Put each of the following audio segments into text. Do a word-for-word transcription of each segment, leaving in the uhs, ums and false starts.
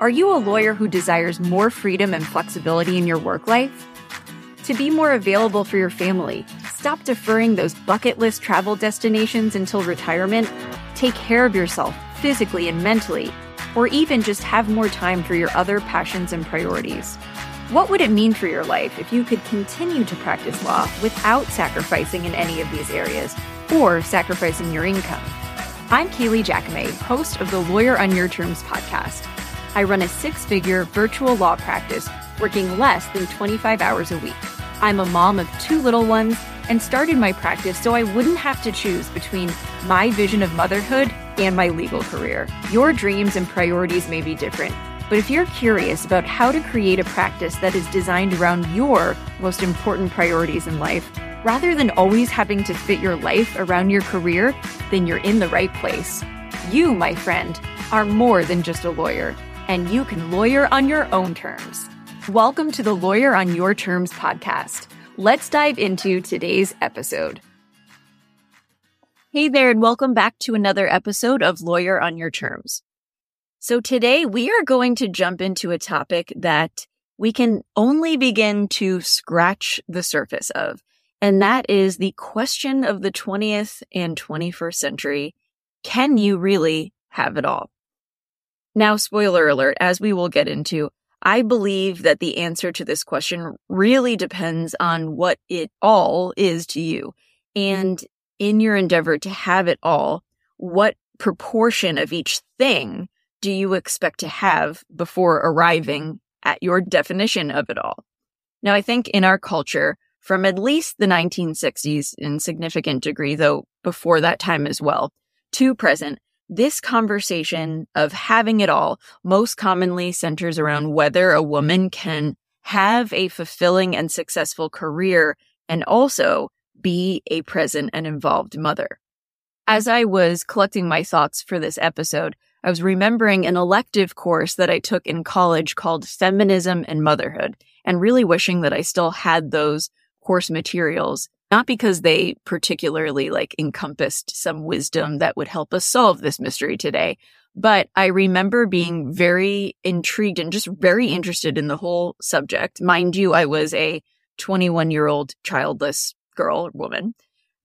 Are you a lawyer who desires more freedom and flexibility in your work life? To be more available for your family, stop deferring those bucket list travel destinations until retirement, take care of yourself physically and mentally, or even just have more time for your other passions and priorities. What would it mean for your life if you could continue to practice law without sacrificing in any of these areas or sacrificing your income? I'm Kaylee Giacome, host of the Lawyer on Your Terms podcast. I run a six-figure virtual law practice working less than twenty-five hours a week. I'm a mom of two little ones and started my practice so I wouldn't have to choose between my vision of motherhood and my legal career. Your dreams and priorities may be different, but if you're curious about how to create a practice that is designed around your most important priorities in life, rather than always having to fit your life around your career, then you're in the right place. You, my friend, are more than just a lawyer, and you can lawyer on your own terms. Welcome to the Lawyer on Your Terms podcast. Let's dive into today's episode. Hey there, and welcome back to another episode of Lawyer on Your Terms. So today we are going to jump into a topic that we can only begin to scratch the surface of, and that is the question of the twentieth and twenty-first century. Can you really have it all? Now, spoiler alert, as we will get into, I believe that the answer to this question really depends on what it all is to you. And in your endeavor to have it all, what proportion of each thing do you expect to have before arriving at your definition of it all? Now, I think in our culture, from at least the nineteen sixties in significant degree, though before that time as well, to present, this conversation of having it all most commonly centers around whether a woman can have a fulfilling and successful career and also be a present and involved mother. As I was collecting my thoughts for this episode, I was remembering an elective course that I took in college called Feminism and Motherhood, and really wishing that I still had those course materials, not because they particularly like encompassed some wisdom that would help us solve this mystery today, but I remember being very intrigued and just very interested in the whole subject. Mind you, I was a twenty-one-year-old childless girl or woman,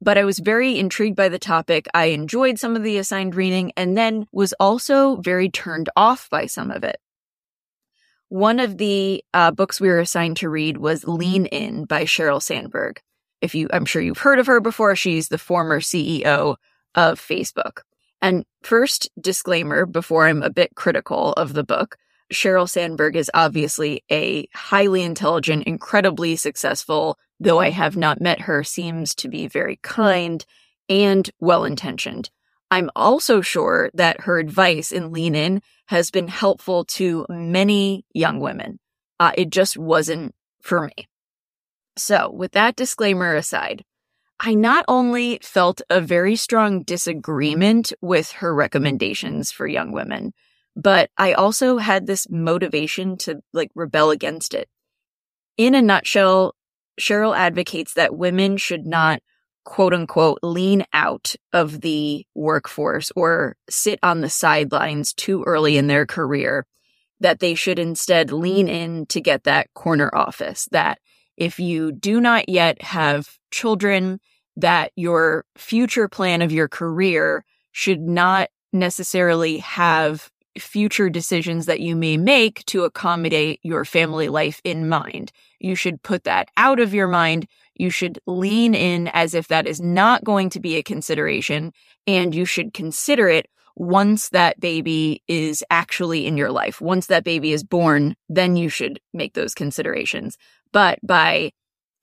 but I was very intrigued by the topic. I enjoyed some of the assigned reading and then was also very turned off by some of it. One of the uh, books we were assigned to read was Lean In by Sheryl Sandberg. If you, I'm sure you've heard of her before. She's the former C E O of Facebook. And first disclaimer before I'm a bit critical of the book, Sheryl Sandberg is obviously a highly intelligent, incredibly successful, though I have not met her, seems to be very kind and well-intentioned. I'm also sure that her advice in Lean In has been helpful to many young women. Uh, it just wasn't for me. So with that disclaimer aside, I not only felt a very strong disagreement with her recommendations for young women, but I also had this motivation to like rebel against it. In a nutshell, Sheryl advocates that women should not, quote unquote, lean out of the workforce or sit on the sidelines too early in their career, that they should instead lean in to get that corner office, that if you do not yet have children, that your future plan of your career should not necessarily have future decisions that you may make to accommodate your family life in mind. You should put that out of your mind. You should lean in as if that is not going to be a consideration, and you should consider it once that baby is actually in your life. Once that baby is born, then you should make those considerations. But by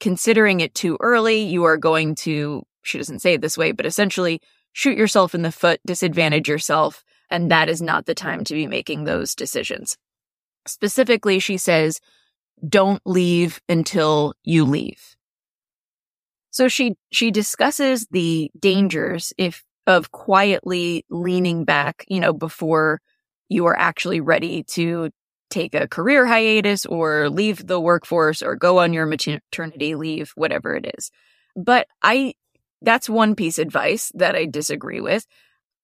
considering it too early, you are going to, she doesn't say it this way, but essentially shoot yourself in the foot, disadvantage yourself, and that is not the time to be making those decisions. Specifically, she says, don't leave until you leave. So she she discusses the dangers if of quietly leaning back, you know, before you are actually ready to take a career hiatus or leave the workforce or go on your maternity leave, whatever it is. But I that's one piece of advice that I disagree with.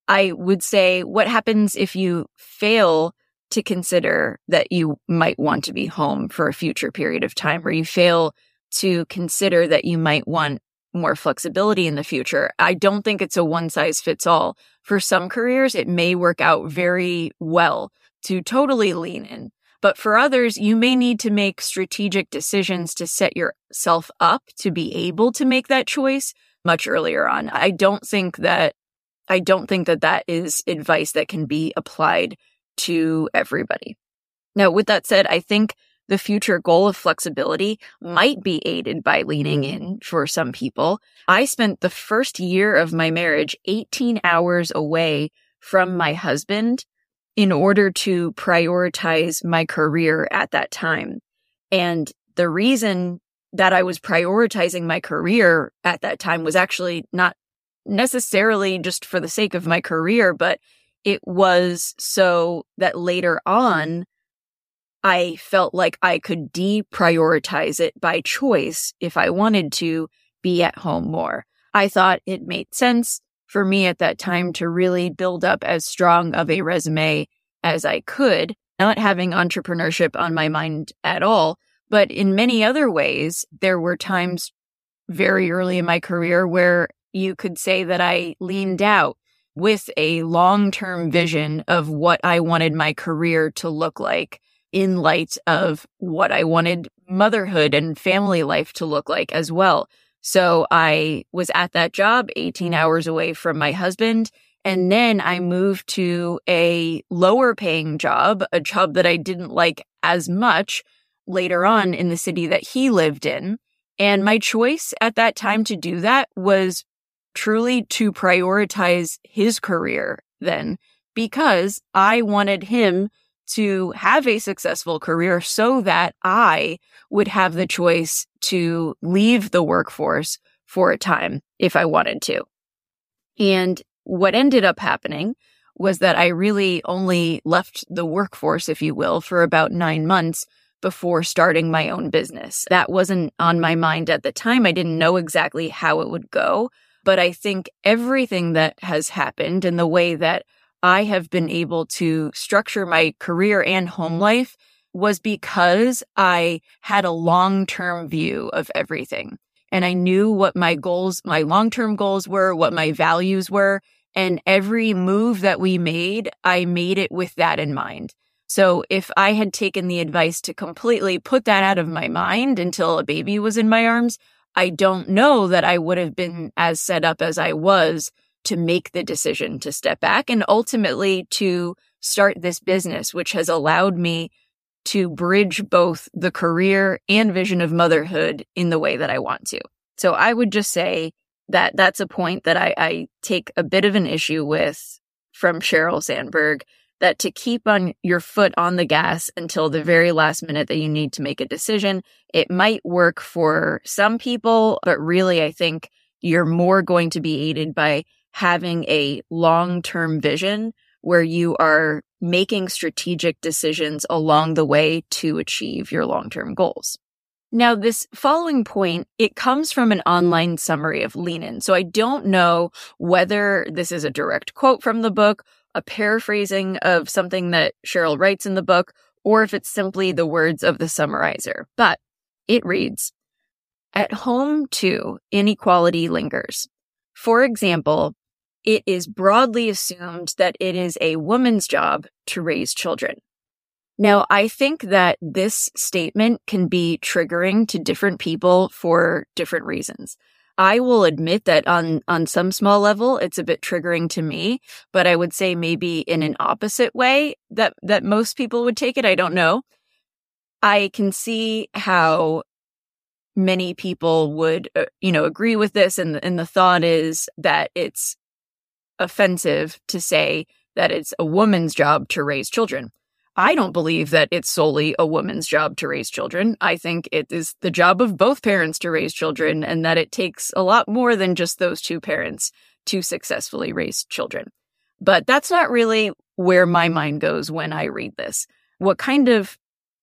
I would say, what happens if you fail to consider that you might want to be home for a future period of time, or you fail to consider that you might want more flexibility in the future. I don't think it's a one size fits all. For some careers, it may work out very well to totally lean in. But for others, you may need to make strategic decisions to set yourself up to be able to make that choice much earlier on. I don't think that I don't think that that is advice that can be applied to everybody. Now, with that said, I think the future goal of flexibility might be aided by leaning in for some people. I spent the first year of my marriage eighteen hours away from my husband in order to prioritize my career at that time. And the reason that I was prioritizing my career at that time was actually not necessarily just for the sake of my career, but it was so that later on, I felt like I could deprioritize it by choice if I wanted to be at home more. I thought it made sense for me at that time to really build up as strong of a resume as I could, not having entrepreneurship on my mind at all. But in many other ways, there were times very early in my career where you could say that I leaned out with a long-term vision of what I wanted my career to look like in light of what I wanted motherhood and family life to look like as well. So I was at that job eighteen hours away from my husband, and then I moved to a lower paying job, a job that I didn't like as much later on in the city that he lived in. And my choice at that time to do that was truly to prioritize his career then, because I wanted him to have a successful career so that I would have the choice to leave the workforce for a time if I wanted to. And what ended up happening was that I really only left the workforce, if you will, for about nine months before starting my own business. That wasn't on my mind at the time. I didn't know exactly how it would go. But I think everything that has happened and the way that I have been able to structure my career and home life was because I had a long-term view of everything. And I knew what my goals, my long-term goals were, what my values were. And every move that we made, I made it with that in mind. So if I had taken the advice to completely put that out of my mind until a baby was in my arms, I don't know that I would have been as set up as I was to make the decision to step back and ultimately to start this business, which has allowed me to bridge both the career and vision of motherhood in the way that I want to. So I would just say that that's a point that I, I take a bit of an issue with from Sheryl Sandberg, that to keep on your foot on the gas until the very last minute that you need to make a decision, it might work for some people, but really I think you're more going to be aided by having a long-term vision where you are making strategic decisions along the way to achieve your long-term goals. Now, this following point, it comes from an online summary of Lean In. So I don't know whether this is a direct quote from the book, a paraphrasing of something that Sheryl writes in the book, or if it's simply the words of the summarizer. But it reads, "At home, too, inequality lingers. For example, it is broadly assumed that it is a woman's job to raise children." Now, I think that this statement can be triggering to different people for different reasons. I will admit that on, on some small level, it's a bit triggering to me, but I would say maybe in an opposite way that, that most people would take it. I don't know. I can see how many people would, uh, you know, agree with this. And, and the thought is that it's offensive to say that it's a woman's job to raise children. I don't believe that it's solely a woman's job to raise children. I think it is the job of both parents to raise children, and that it takes a lot more than just those two parents to successfully raise children. But that's not really where my mind goes when I read this. What kind of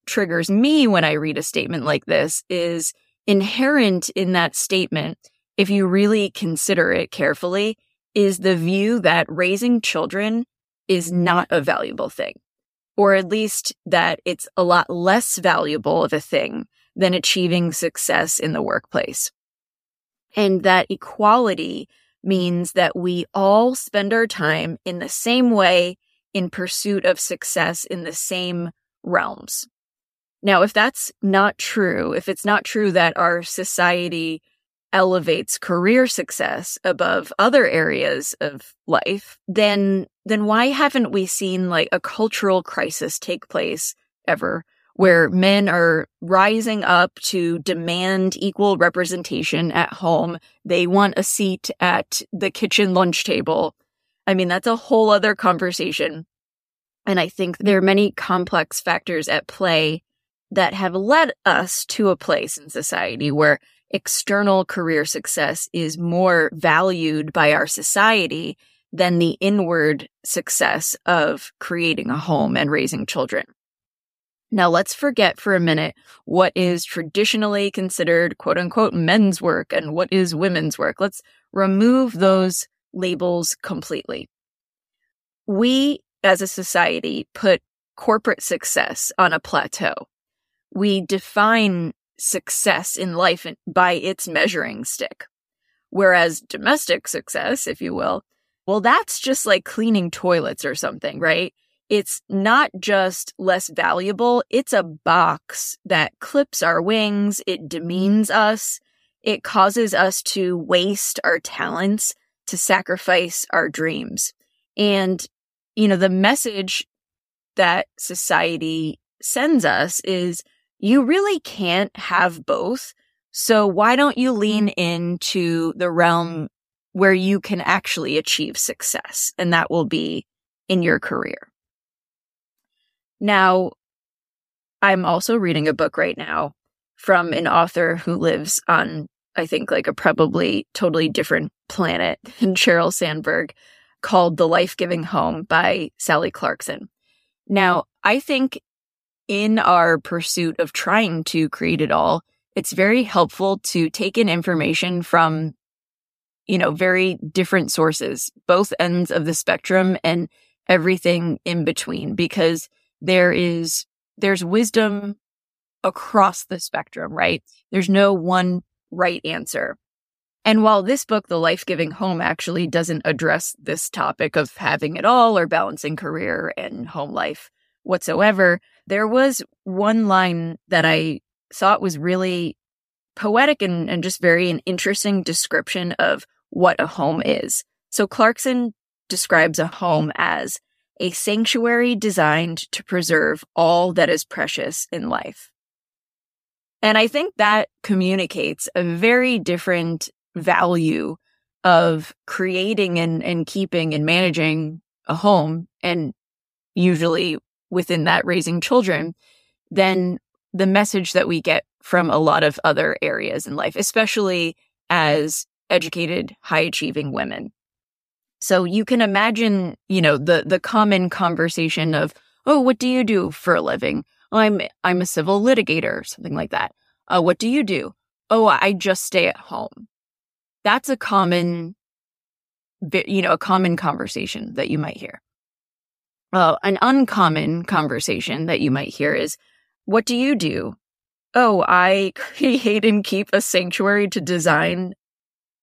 triggers me when I read a statement like this is inherent in that statement, if you really consider it carefully, is the view that raising children is not a valuable thing. or at least that it's a lot less valuable of a thing than achieving success in the workplace. And that equality means that we all spend our time in the same way in pursuit of success in the same realms. Now, if that's not true, if it's not true that our society elevates career success above other areas of life, then then why haven't we seen like a cultural crisis take place ever, where men are rising up to demand equal representation at home? They want a seat at the kitchen lunch table. I mean, that's a whole other conversation. And I think there are many complex factors at play that have led us to a place in society where external career success is more valued by our society than the inward success of creating a home and raising children. Now, let's forget for a minute what is traditionally considered, quote unquote, men's work and what is women's work. Let's remove those labels completely. We, as a society, put corporate success on a plateau. We define success in life by its measuring stick. Whereas domestic success, if you will, well, that's just like cleaning toilets or something, right? It's not just less valuable, it's a box that clips our wings, it demeans us, it causes us to waste our talents, to sacrifice our dreams. And, you know, the message that society sends us is, you really can't have both, so why don't you lean into the realm where you can actually achieve success, and that will be in your career. Now, I'm also reading a book right now from an author who lives on, I think, like a probably totally different planet than Sheryl Sandberg, called The Life-Giving Home by Sally Clarkson. Now, I think in our pursuit of trying to create it all, it's very helpful to take in information from, you know, very different sources, both ends of the spectrum and everything in between, because There is, there's wisdom across the spectrum, right? There's no one right answer. And while this book, The Life-Giving Home, actually doesn't address this topic of having it all or balancing career and home life whatsoever, there was one line that I thought was really poetic and, and just very an interesting description of what a home is. So Clarkson describes a home as a sanctuary designed to preserve all that is precious in life. And I think that communicates a very different value of creating and, and keeping and managing a home, and usually within that raising children, than the message that we get from a lot of other areas in life, especially as educated, high-achieving women. So you can imagine, you know, the the common conversation of, oh, what do you do for a living? Oh, I'm I'm a civil litigator, something like that. Uh, what do you do? Oh, I just stay at home. That's a common, you know, a common conversation that you might hear. Uh, an uncommon conversation that you might hear is, what do you do? Oh, I create and keep a sanctuary to design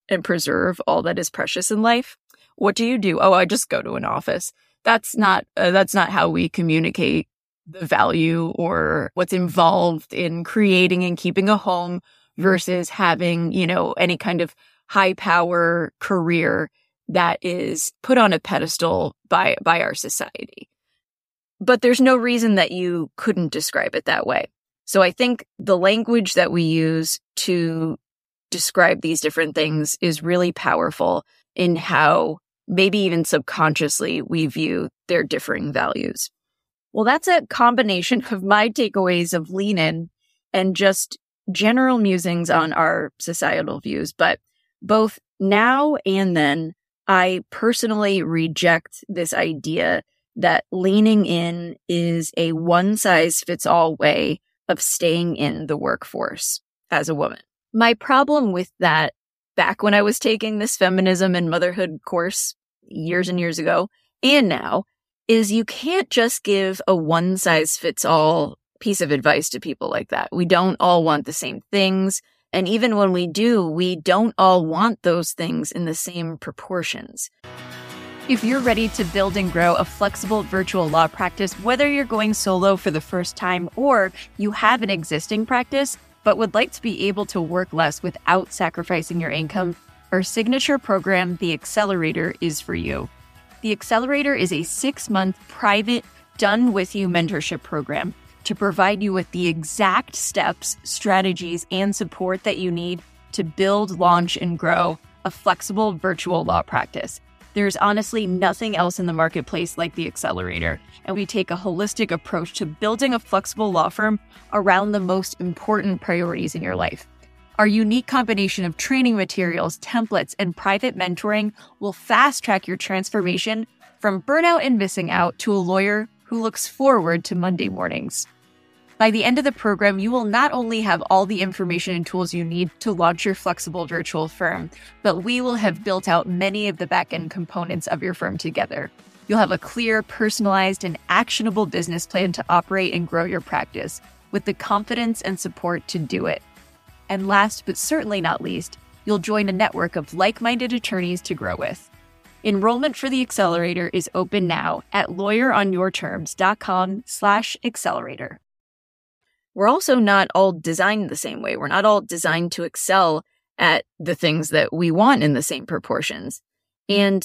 and preserve all that is precious in life. What do you do? Oh, I just go to an office. That's not uh, that's not how we communicate the value or what's involved in creating and keeping a home versus having, you know, any kind of high power career that is put on a pedestal by by our society. But there's no reason that you couldn't describe it that way. So I think the language that we use to describe these different things is really powerful in how maybe even subconsciously we view their differing values. Well, that's a combination of my takeaways of Lean In and just general musings on our societal views. But both now and then, I personally reject this idea that leaning in is a one-size-fits-all way of staying in the workforce as a woman. My problem with that, back when I was taking this feminism and motherhood course years and years ago, and now, is you can't just give a one-size-fits-all piece of advice to people like that. We don't all want the same things. And even when we do, we don't all want those things in the same proportions. If you're ready to build and grow a flexible virtual law practice, whether you're going solo for the first time or you have an existing practice but would like to be able to work less without sacrificing your income, our signature program, The Accelerator, is for you. The Accelerator is a six-month private, done-with-you mentorship program to provide you with the exact steps, strategies, and support that you need to build, launch, and grow a flexible virtual law practice. There's honestly nothing else in the marketplace like the Accelerator, and we take a holistic approach to building a flexible law firm around the most important priorities in your life. Our unique combination of training materials, templates, and private mentoring will fast-track your transformation from burnout and missing out to a lawyer who looks forward to Monday mornings. By the end of the program, you will not only have all the information and tools you need to launch your flexible virtual firm, but we will have built out many of the back-end components of your firm together. You'll have a clear, personalized, and actionable business plan to operate and grow your practice with the confidence and support to do it. And last but certainly not least, you'll join a network of like-minded attorneys to grow with. Enrollment for the Accelerator is open now at lawyer on your terms dot com slash accelerator. We're also not all designed the same way. We're not all designed to excel at the things that we want in the same proportions. And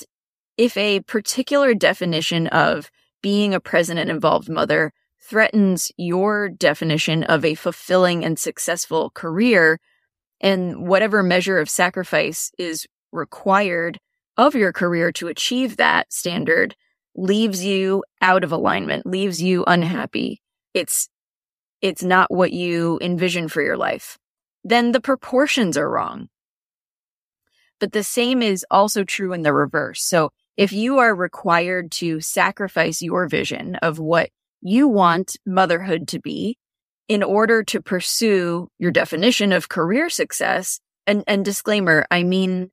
if a particular definition of being a present and involved mother threatens your definition of a fulfilling and successful career, and whatever measure of sacrifice is required of your career to achieve that standard leaves you out of alignment, leaves you unhappy, it's It's not what you envision for your life, then the proportions are wrong. But the same is also true in the reverse. So if you are required to sacrifice your vision of what you want motherhood to be in order to pursue your definition of career success, and, and disclaimer, I mean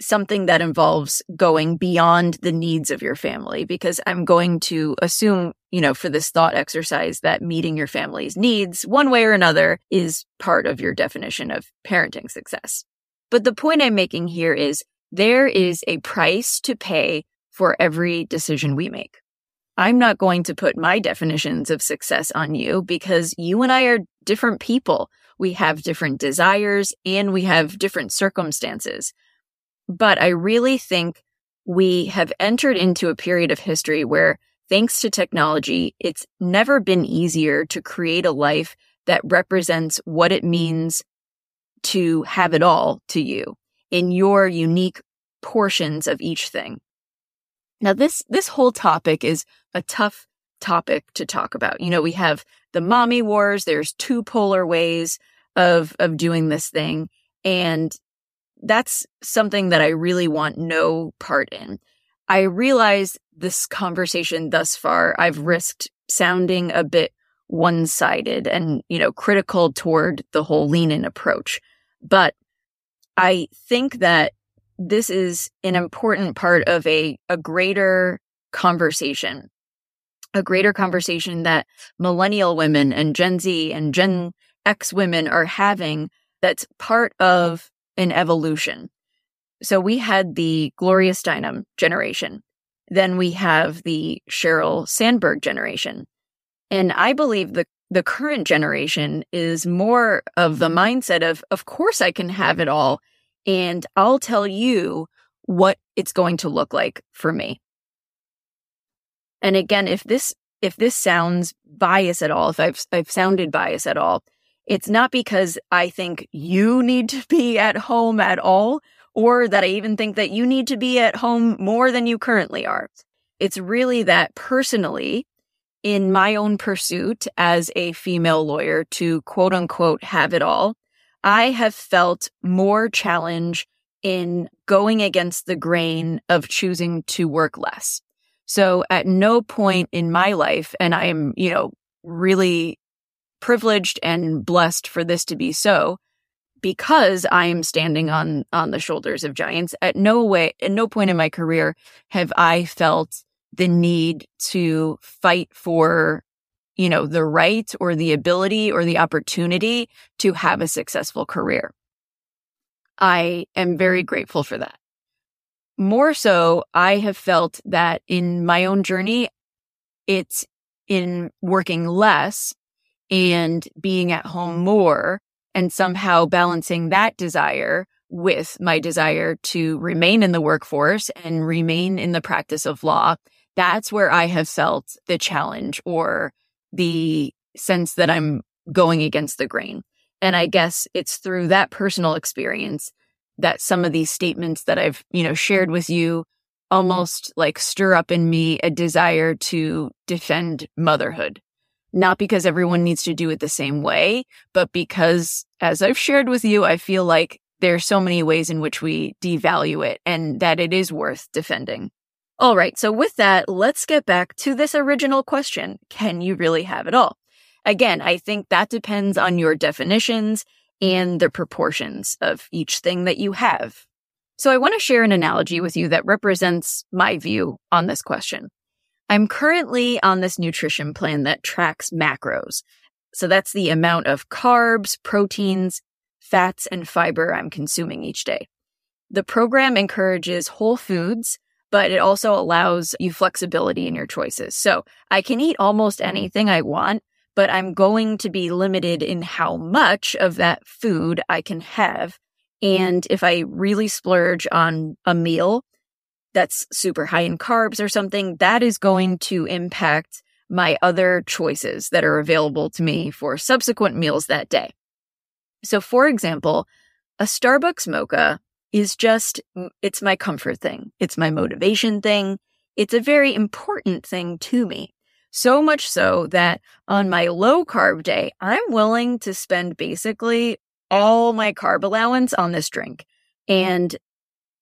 something that involves going beyond the needs of your family, because I'm going to assume, you know, for this thought exercise that meeting your family's needs one way or another is part of your definition of parenting success. But the point I'm making here is there is a price to pay for every decision we make. I'm not going to put my definitions of success on you because you and I are different people. We have different desires and we have different circumstances. But I really think we have entered into a period of history where, thanks to technology, it's never been easier to create a life that represents what it means to have it all to you in your unique portions of each thing. Now, this, this whole topic is a tough topic to talk about. You know, we have the mommy wars. There's two polar ways of, of doing this thing. And that's something that I really want no part in. I realize this conversation thus far, I've risked sounding a bit one-sided and, you know, critical toward the whole Lean In approach. But I think that this is an important part of a, a greater conversation, a greater conversation that millennial women and Gen Z and Gen X women are having that's part of an evolution. So we had the Gloria Steinem generation. Then we have the Sheryl Sandberg generation. And I believe the, the current generation is more of the mindset of, of course I can have it all, and I'll tell you what it's going to look like for me. And again, if this if this sounds biased at all, if I've I've sounded biased at all, it's not because I think you need to be at home at all, or that I even think that you need to be at home more than you currently are. It's really that personally, in my own pursuit as a female lawyer to quote unquote have it all, I have felt more challenge in going against the grain of choosing to work less. So at no point in my life, and I am, you know, really privileged and blessed for this to be so, because I am standing on on the shoulders of giants. At no way, at no point in my career have I felt the need to fight for, you know, the right or the ability or the opportunity to have a successful career. I am very grateful for that. More so, I have felt that in my own journey, it's in working less and being at home more and somehow balancing that desire with my desire to remain in the workforce and remain in the practice of law. That's where I have felt the challenge or the sense that I'm going against the grain. And I guess it's through that personal experience that some of these statements that I've, you know, shared with you almost like stir up in me a desire to defend motherhood. Not because everyone needs to do it the same way, but because, as I've shared with you, I feel like there are so many ways in which we devalue it and that it is worth defending. All right, so with that, let's get back to this original question. Can you really have it all? Again, I think that depends on your definitions and the proportions of each thing that you have. So I want to share an analogy with you that represents my view on this question. I'm currently on this nutrition plan that tracks macros. So that's the amount of carbs, proteins, fats, and fiber I'm consuming each day. The program encourages whole foods, but it also allows you flexibility in your choices. So I can eat almost anything I want, but I'm going to be limited in how much of that food I can have. And if I really splurge on a meal that's super high in carbs or something, that is going to impact my other choices that are available to me for subsequent meals that day. So for example, a Starbucks mocha is just, it's my comfort thing. It's my motivation thing. It's a very important thing to me. So much so that on my low carb day, I'm willing to spend basically all my carb allowance on this drink. And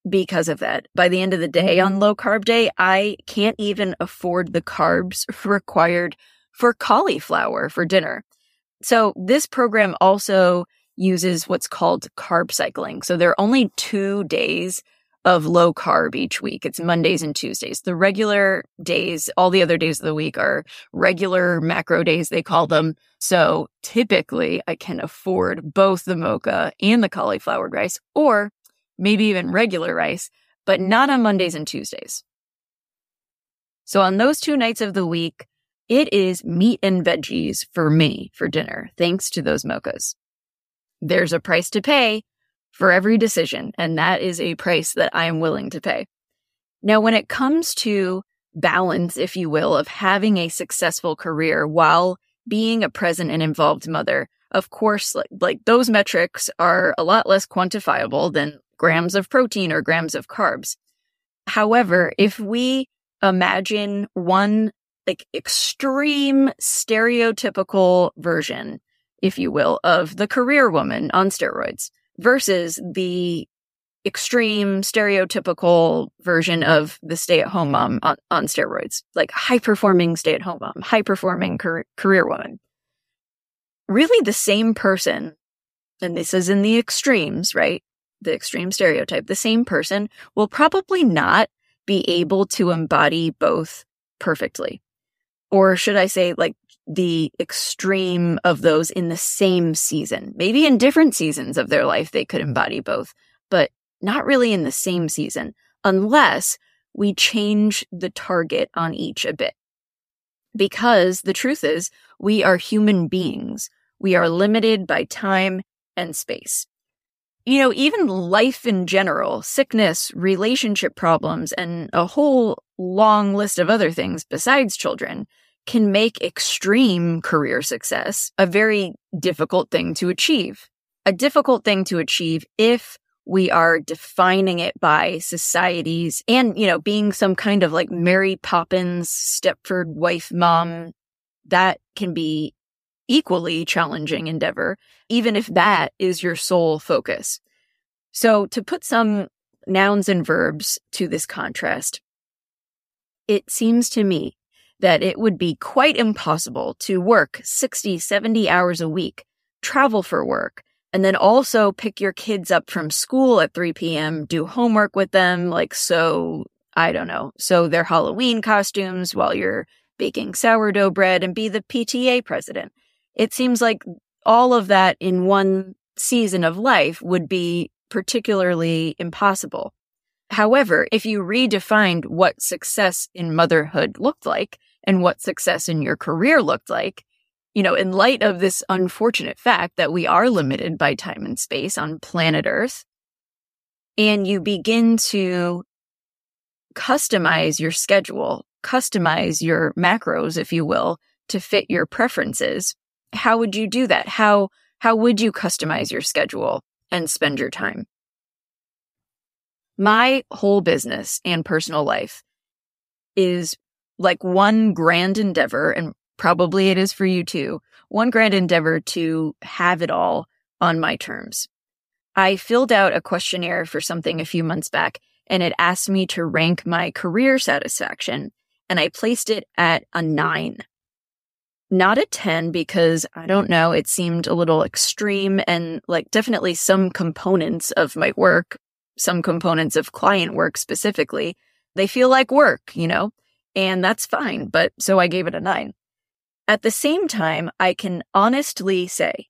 because of that, by the end of the day on low carb day, I can't even afford the carbs required for cauliflower for dinner. So this program also uses what's called carb cycling. So there are only two days of low carb each week. It's Mondays and Tuesdays. The regular days, all the other days of the week are regular macro days, they call them. So typically I can afford both the mocha and the cauliflower rice, or maybe even regular rice, but not on Mondays and Tuesdays. So on those two nights of the week, it is meat and veggies for me for dinner, thanks to those mochas. There's a price to pay for every decision, and that is a price that I am willing to pay. Now, when it comes to balance, if you will, of having a successful career while being a present and involved mother, of course, like, like those metrics are a lot less quantifiable than grams of protein or grams of carbs. However, if we imagine one like extreme stereotypical version, if you will, of the career woman on steroids, versus the extreme stereotypical version of the stay-at-home mom on, on steroids, like high-performing stay-at-home mom, high-performing career, career woman. Really the same person, and this is in the extremes, right? The extreme stereotype, the same person will probably not be able to embody both perfectly. Or should I say, like, the extreme of those in the same season. Maybe in different seasons of their life, they could embody both, but not really in the same season, unless we change the target on each a bit. Because the truth is, we are human beings. We are limited by time and space. You know, even life in general, sickness, relationship problems, and a whole long list of other things besides children can make extreme career success a very difficult thing to achieve. A difficult thing to achieve if we are defining it by societies and, you know, being some kind of like Mary Poppins, Stepford wife mom. That can be equally challenging endeavor, even if that is your sole focus. So to put some nouns and verbs to this contrast, it seems to me that it would be quite impossible to work sixty, seventy hours a week, travel for work, and then also pick your kids up from school at three p.m., do homework with them, like so I don't know, sew their Halloween costumes while you're baking sourdough bread and be the P T A president. It seems like all of that in one season of life would be particularly impossible. However, if you redefined what success in motherhood looked like and what success in your career looked like, you know, in light of this unfortunate fact that we are limited by time and space on planet Earth, and you begin to customize your schedule, customize your macros, if you will, to fit your preferences, how would you do that? How how would you customize your schedule and spend your time? My whole business and personal life is like one grand endeavor, and probably it is for you too, one grand endeavor to have it all on my terms. I filled out a questionnaire for something a few months back, and it asked me to rank my career satisfaction, and I placed it at a nine. Not a ten, because I don't know, it seemed a little extreme, and like definitely some components of my work, some components of client work specifically, they feel like work, you know, and that's fine. But so I gave it a nine. At the same time, I can honestly say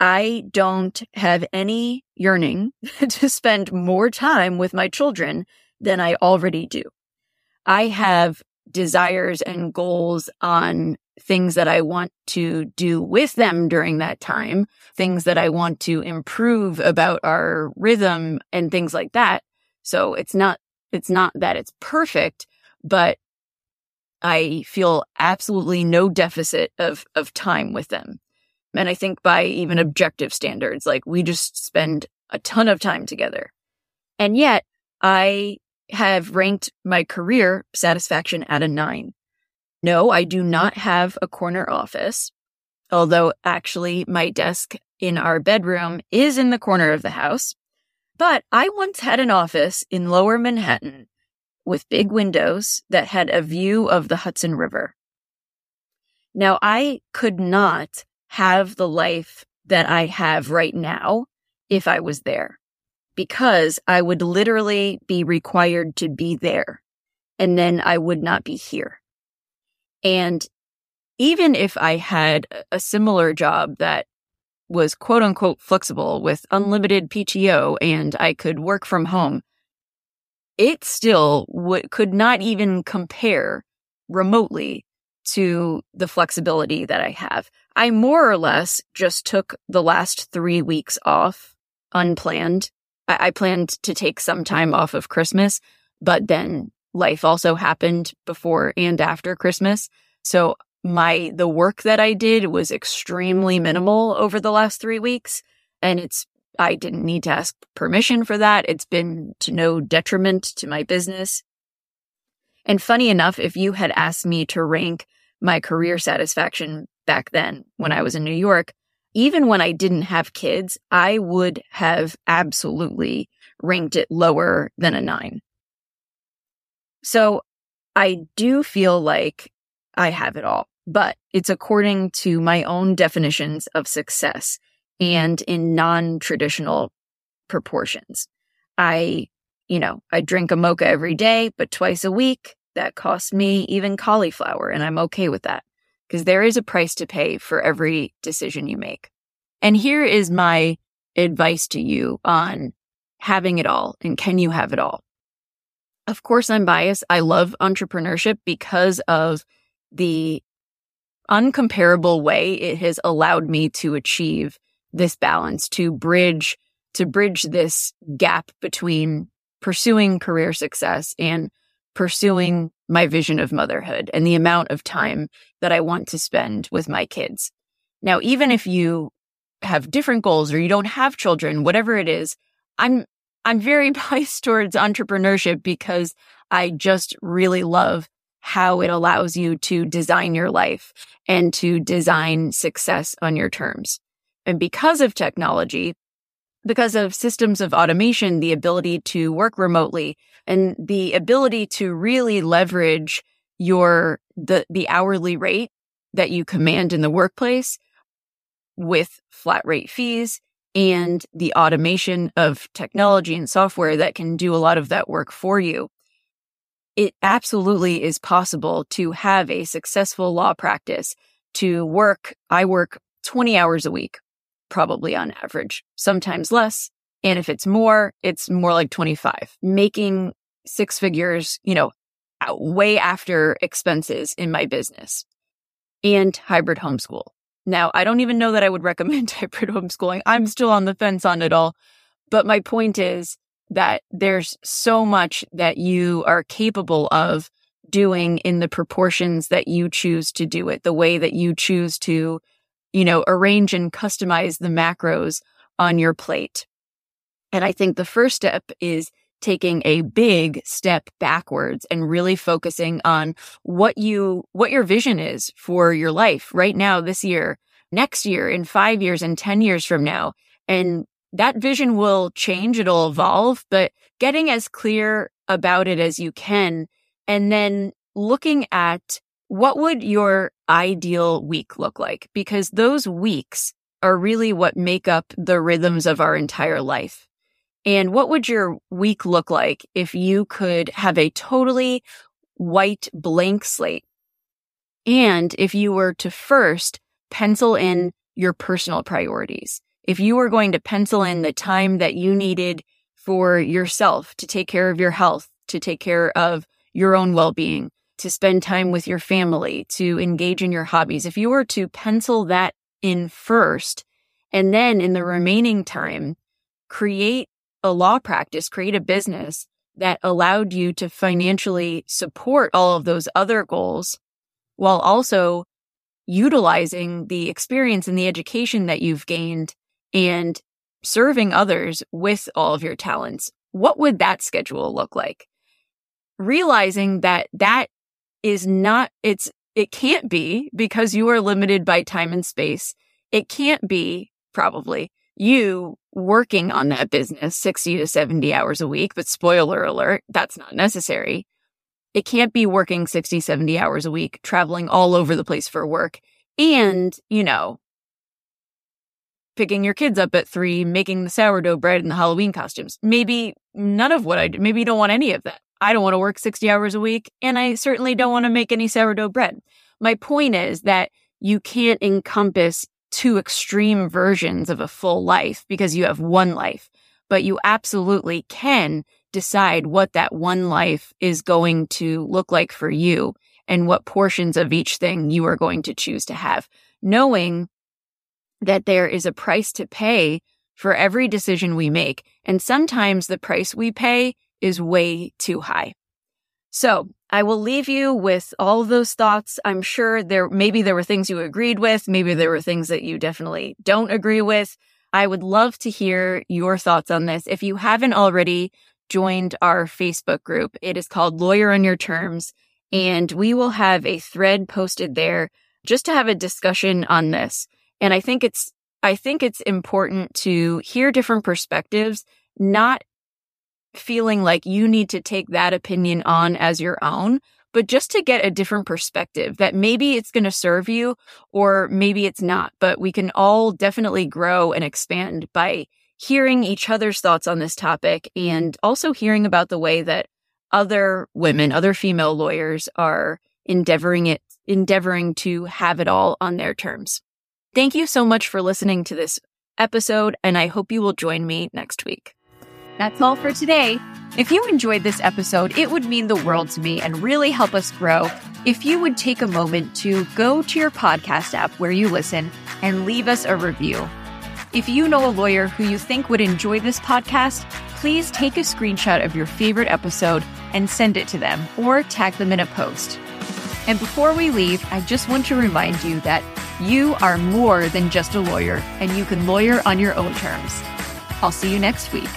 I don't have any yearning to spend more time with my children than I already do. I have desires and goals on things that I want to do with them during that time, things that I want to improve about our rhythm and things like that. So it's not, it's not that it's perfect, but I feel absolutely no deficit of, of time with them. And I think by even objective standards, like we just spend a ton of time together. And yet I have ranked my career satisfaction at a nine. No, I do not have a corner office, although actually my desk in our bedroom is in the corner of the house. But I once had an office in Lower Manhattan with big windows that had a view of the Hudson River. Now, I could not have the life that I have right now if I was there, because I would literally be required to be there, and then I would not be here. And even if I had a similar job that was quote unquote flexible with unlimited P T O and I could work from home, it still w- could not even compare remotely to the flexibility that I have. I more or less just took the last three weeks off unplanned. I, I planned to take some time off of Christmas, but then life also happened before and after Christmas. So my the work that I did was extremely minimal over the last three weeks. And it's I didn't need to ask permission for that. It's been to no detriment to my business. And funny enough, if you had asked me to rank my career satisfaction back then when I was in New York, even when I didn't have kids, I would have absolutely ranked it lower than a nine. So I do feel like I have it all, but it's according to my own definitions of success and in non-traditional proportions. I, you know, I drink a mocha every day, but twice a week, that costs me even cauliflower, and I'm okay with that because there is a price to pay for every decision you make. And here is my advice to you on having it all and can you have it all? Of course, I'm biased. I love entrepreneurship because of the uncomparable way it has allowed me to achieve this balance, to bridge, to bridge this gap between pursuing career success and pursuing my vision of motherhood and the amount of time that I want to spend with my kids. Now, even if you have different goals or you don't have children, whatever it is, I'm I'm very biased towards entrepreneurship because I just really love how it allows you to design your life and to design success on your terms. And because of technology, because of systems of automation, the ability to work remotely and the ability to really leverage your the, the hourly rate that you command in the workplace with flat rate fees and the automation of technology and software that can do a lot of that work for you, it absolutely is possible to have a successful law practice, to work. I work twenty hours a week, probably on average, sometimes less. And if it's more, it's more like twenty-five, making six figures, you know, way after expenses in my business, and hybrid homeschool. Now, I don't even know that I would recommend hybrid homeschooling. I'm still on the fence on it all. But my point is that there's so much that you are capable of doing in the proportions that you choose to do it, the way that you choose to, you know, arrange and customize the macros on your plate. And I think the first step is taking a big step backwards and really focusing on what you, what your vision is for your life right now, this year, next year, in five years, and ten years from now. And that vision will change, it'll evolve, but getting as clear about it as you can, and then looking at what would your ideal week look like? Because those weeks are really what make up the rhythms of our entire life. And what would your week look like if you could have a totally white blank slate? And if you were to first pencil in your personal priorities, if you were going to pencil in the time that you needed for yourself to take care of your health, to take care of your own well-being, to spend time with your family, to engage in your hobbies, if you were to pencil that in first, and then in the remaining time, create a law practice, create a business that allowed you to financially support all of those other goals while also utilizing the experience and the education that you've gained and serving others with all of your talents. What would that schedule look like? Realizing that that is not, it's, it can't be, because you are limited by time and space. It can't be, probably, you working on that business sixty to seventy hours a week, but spoiler alert, that's not necessary. It can't be working sixty, seventy hours a week, traveling all over the place for work, and, you know, picking your kids up at three, making the sourdough bread and the Halloween costumes. Maybe none of what I do. Maybe you don't want any of that. I don't want to work sixty hours a week, and I certainly don't want to make any sourdough bread. My point is that you can't encompass two extreme versions of a full life because you have one life, but you absolutely can decide what that one life is going to look like for you and what portions of each thing you are going to choose to have, knowing that there is a price to pay for every decision we make. And sometimes the price we pay is way too high. So I will leave you with all of those thoughts. I'm sure there, maybe there were things you agreed with. Maybe there were things that you definitely don't agree with. I would love to hear your thoughts on this. If you haven't already joined our Facebook group, it is called Lawyer on Your Terms, and we will have a thread posted there just to have a discussion on this. And I think it's, I think it's important to hear different perspectives, not feeling like you need to take that opinion on as your own, but just to get a different perspective that maybe it's going to serve you or maybe it's not. But we can all definitely grow and expand by hearing each other's thoughts on this topic and also hearing about the way that other women, other female lawyers are endeavoring it, endeavoring to have it all on their terms. Thank you so much for listening to this episode, and I hope you will join me next week. That's all for today. If you enjoyed this episode, it would mean the world to me and really help us grow if you would take a moment to go to your podcast app where you listen and leave us a review. If you know a lawyer who you think would enjoy this podcast, please take a screenshot of your favorite episode and send it to them or tag them in a post. And before we leave, I just want to remind you that you are more than just a lawyer, and you can lawyer on your own terms. I'll see you next week.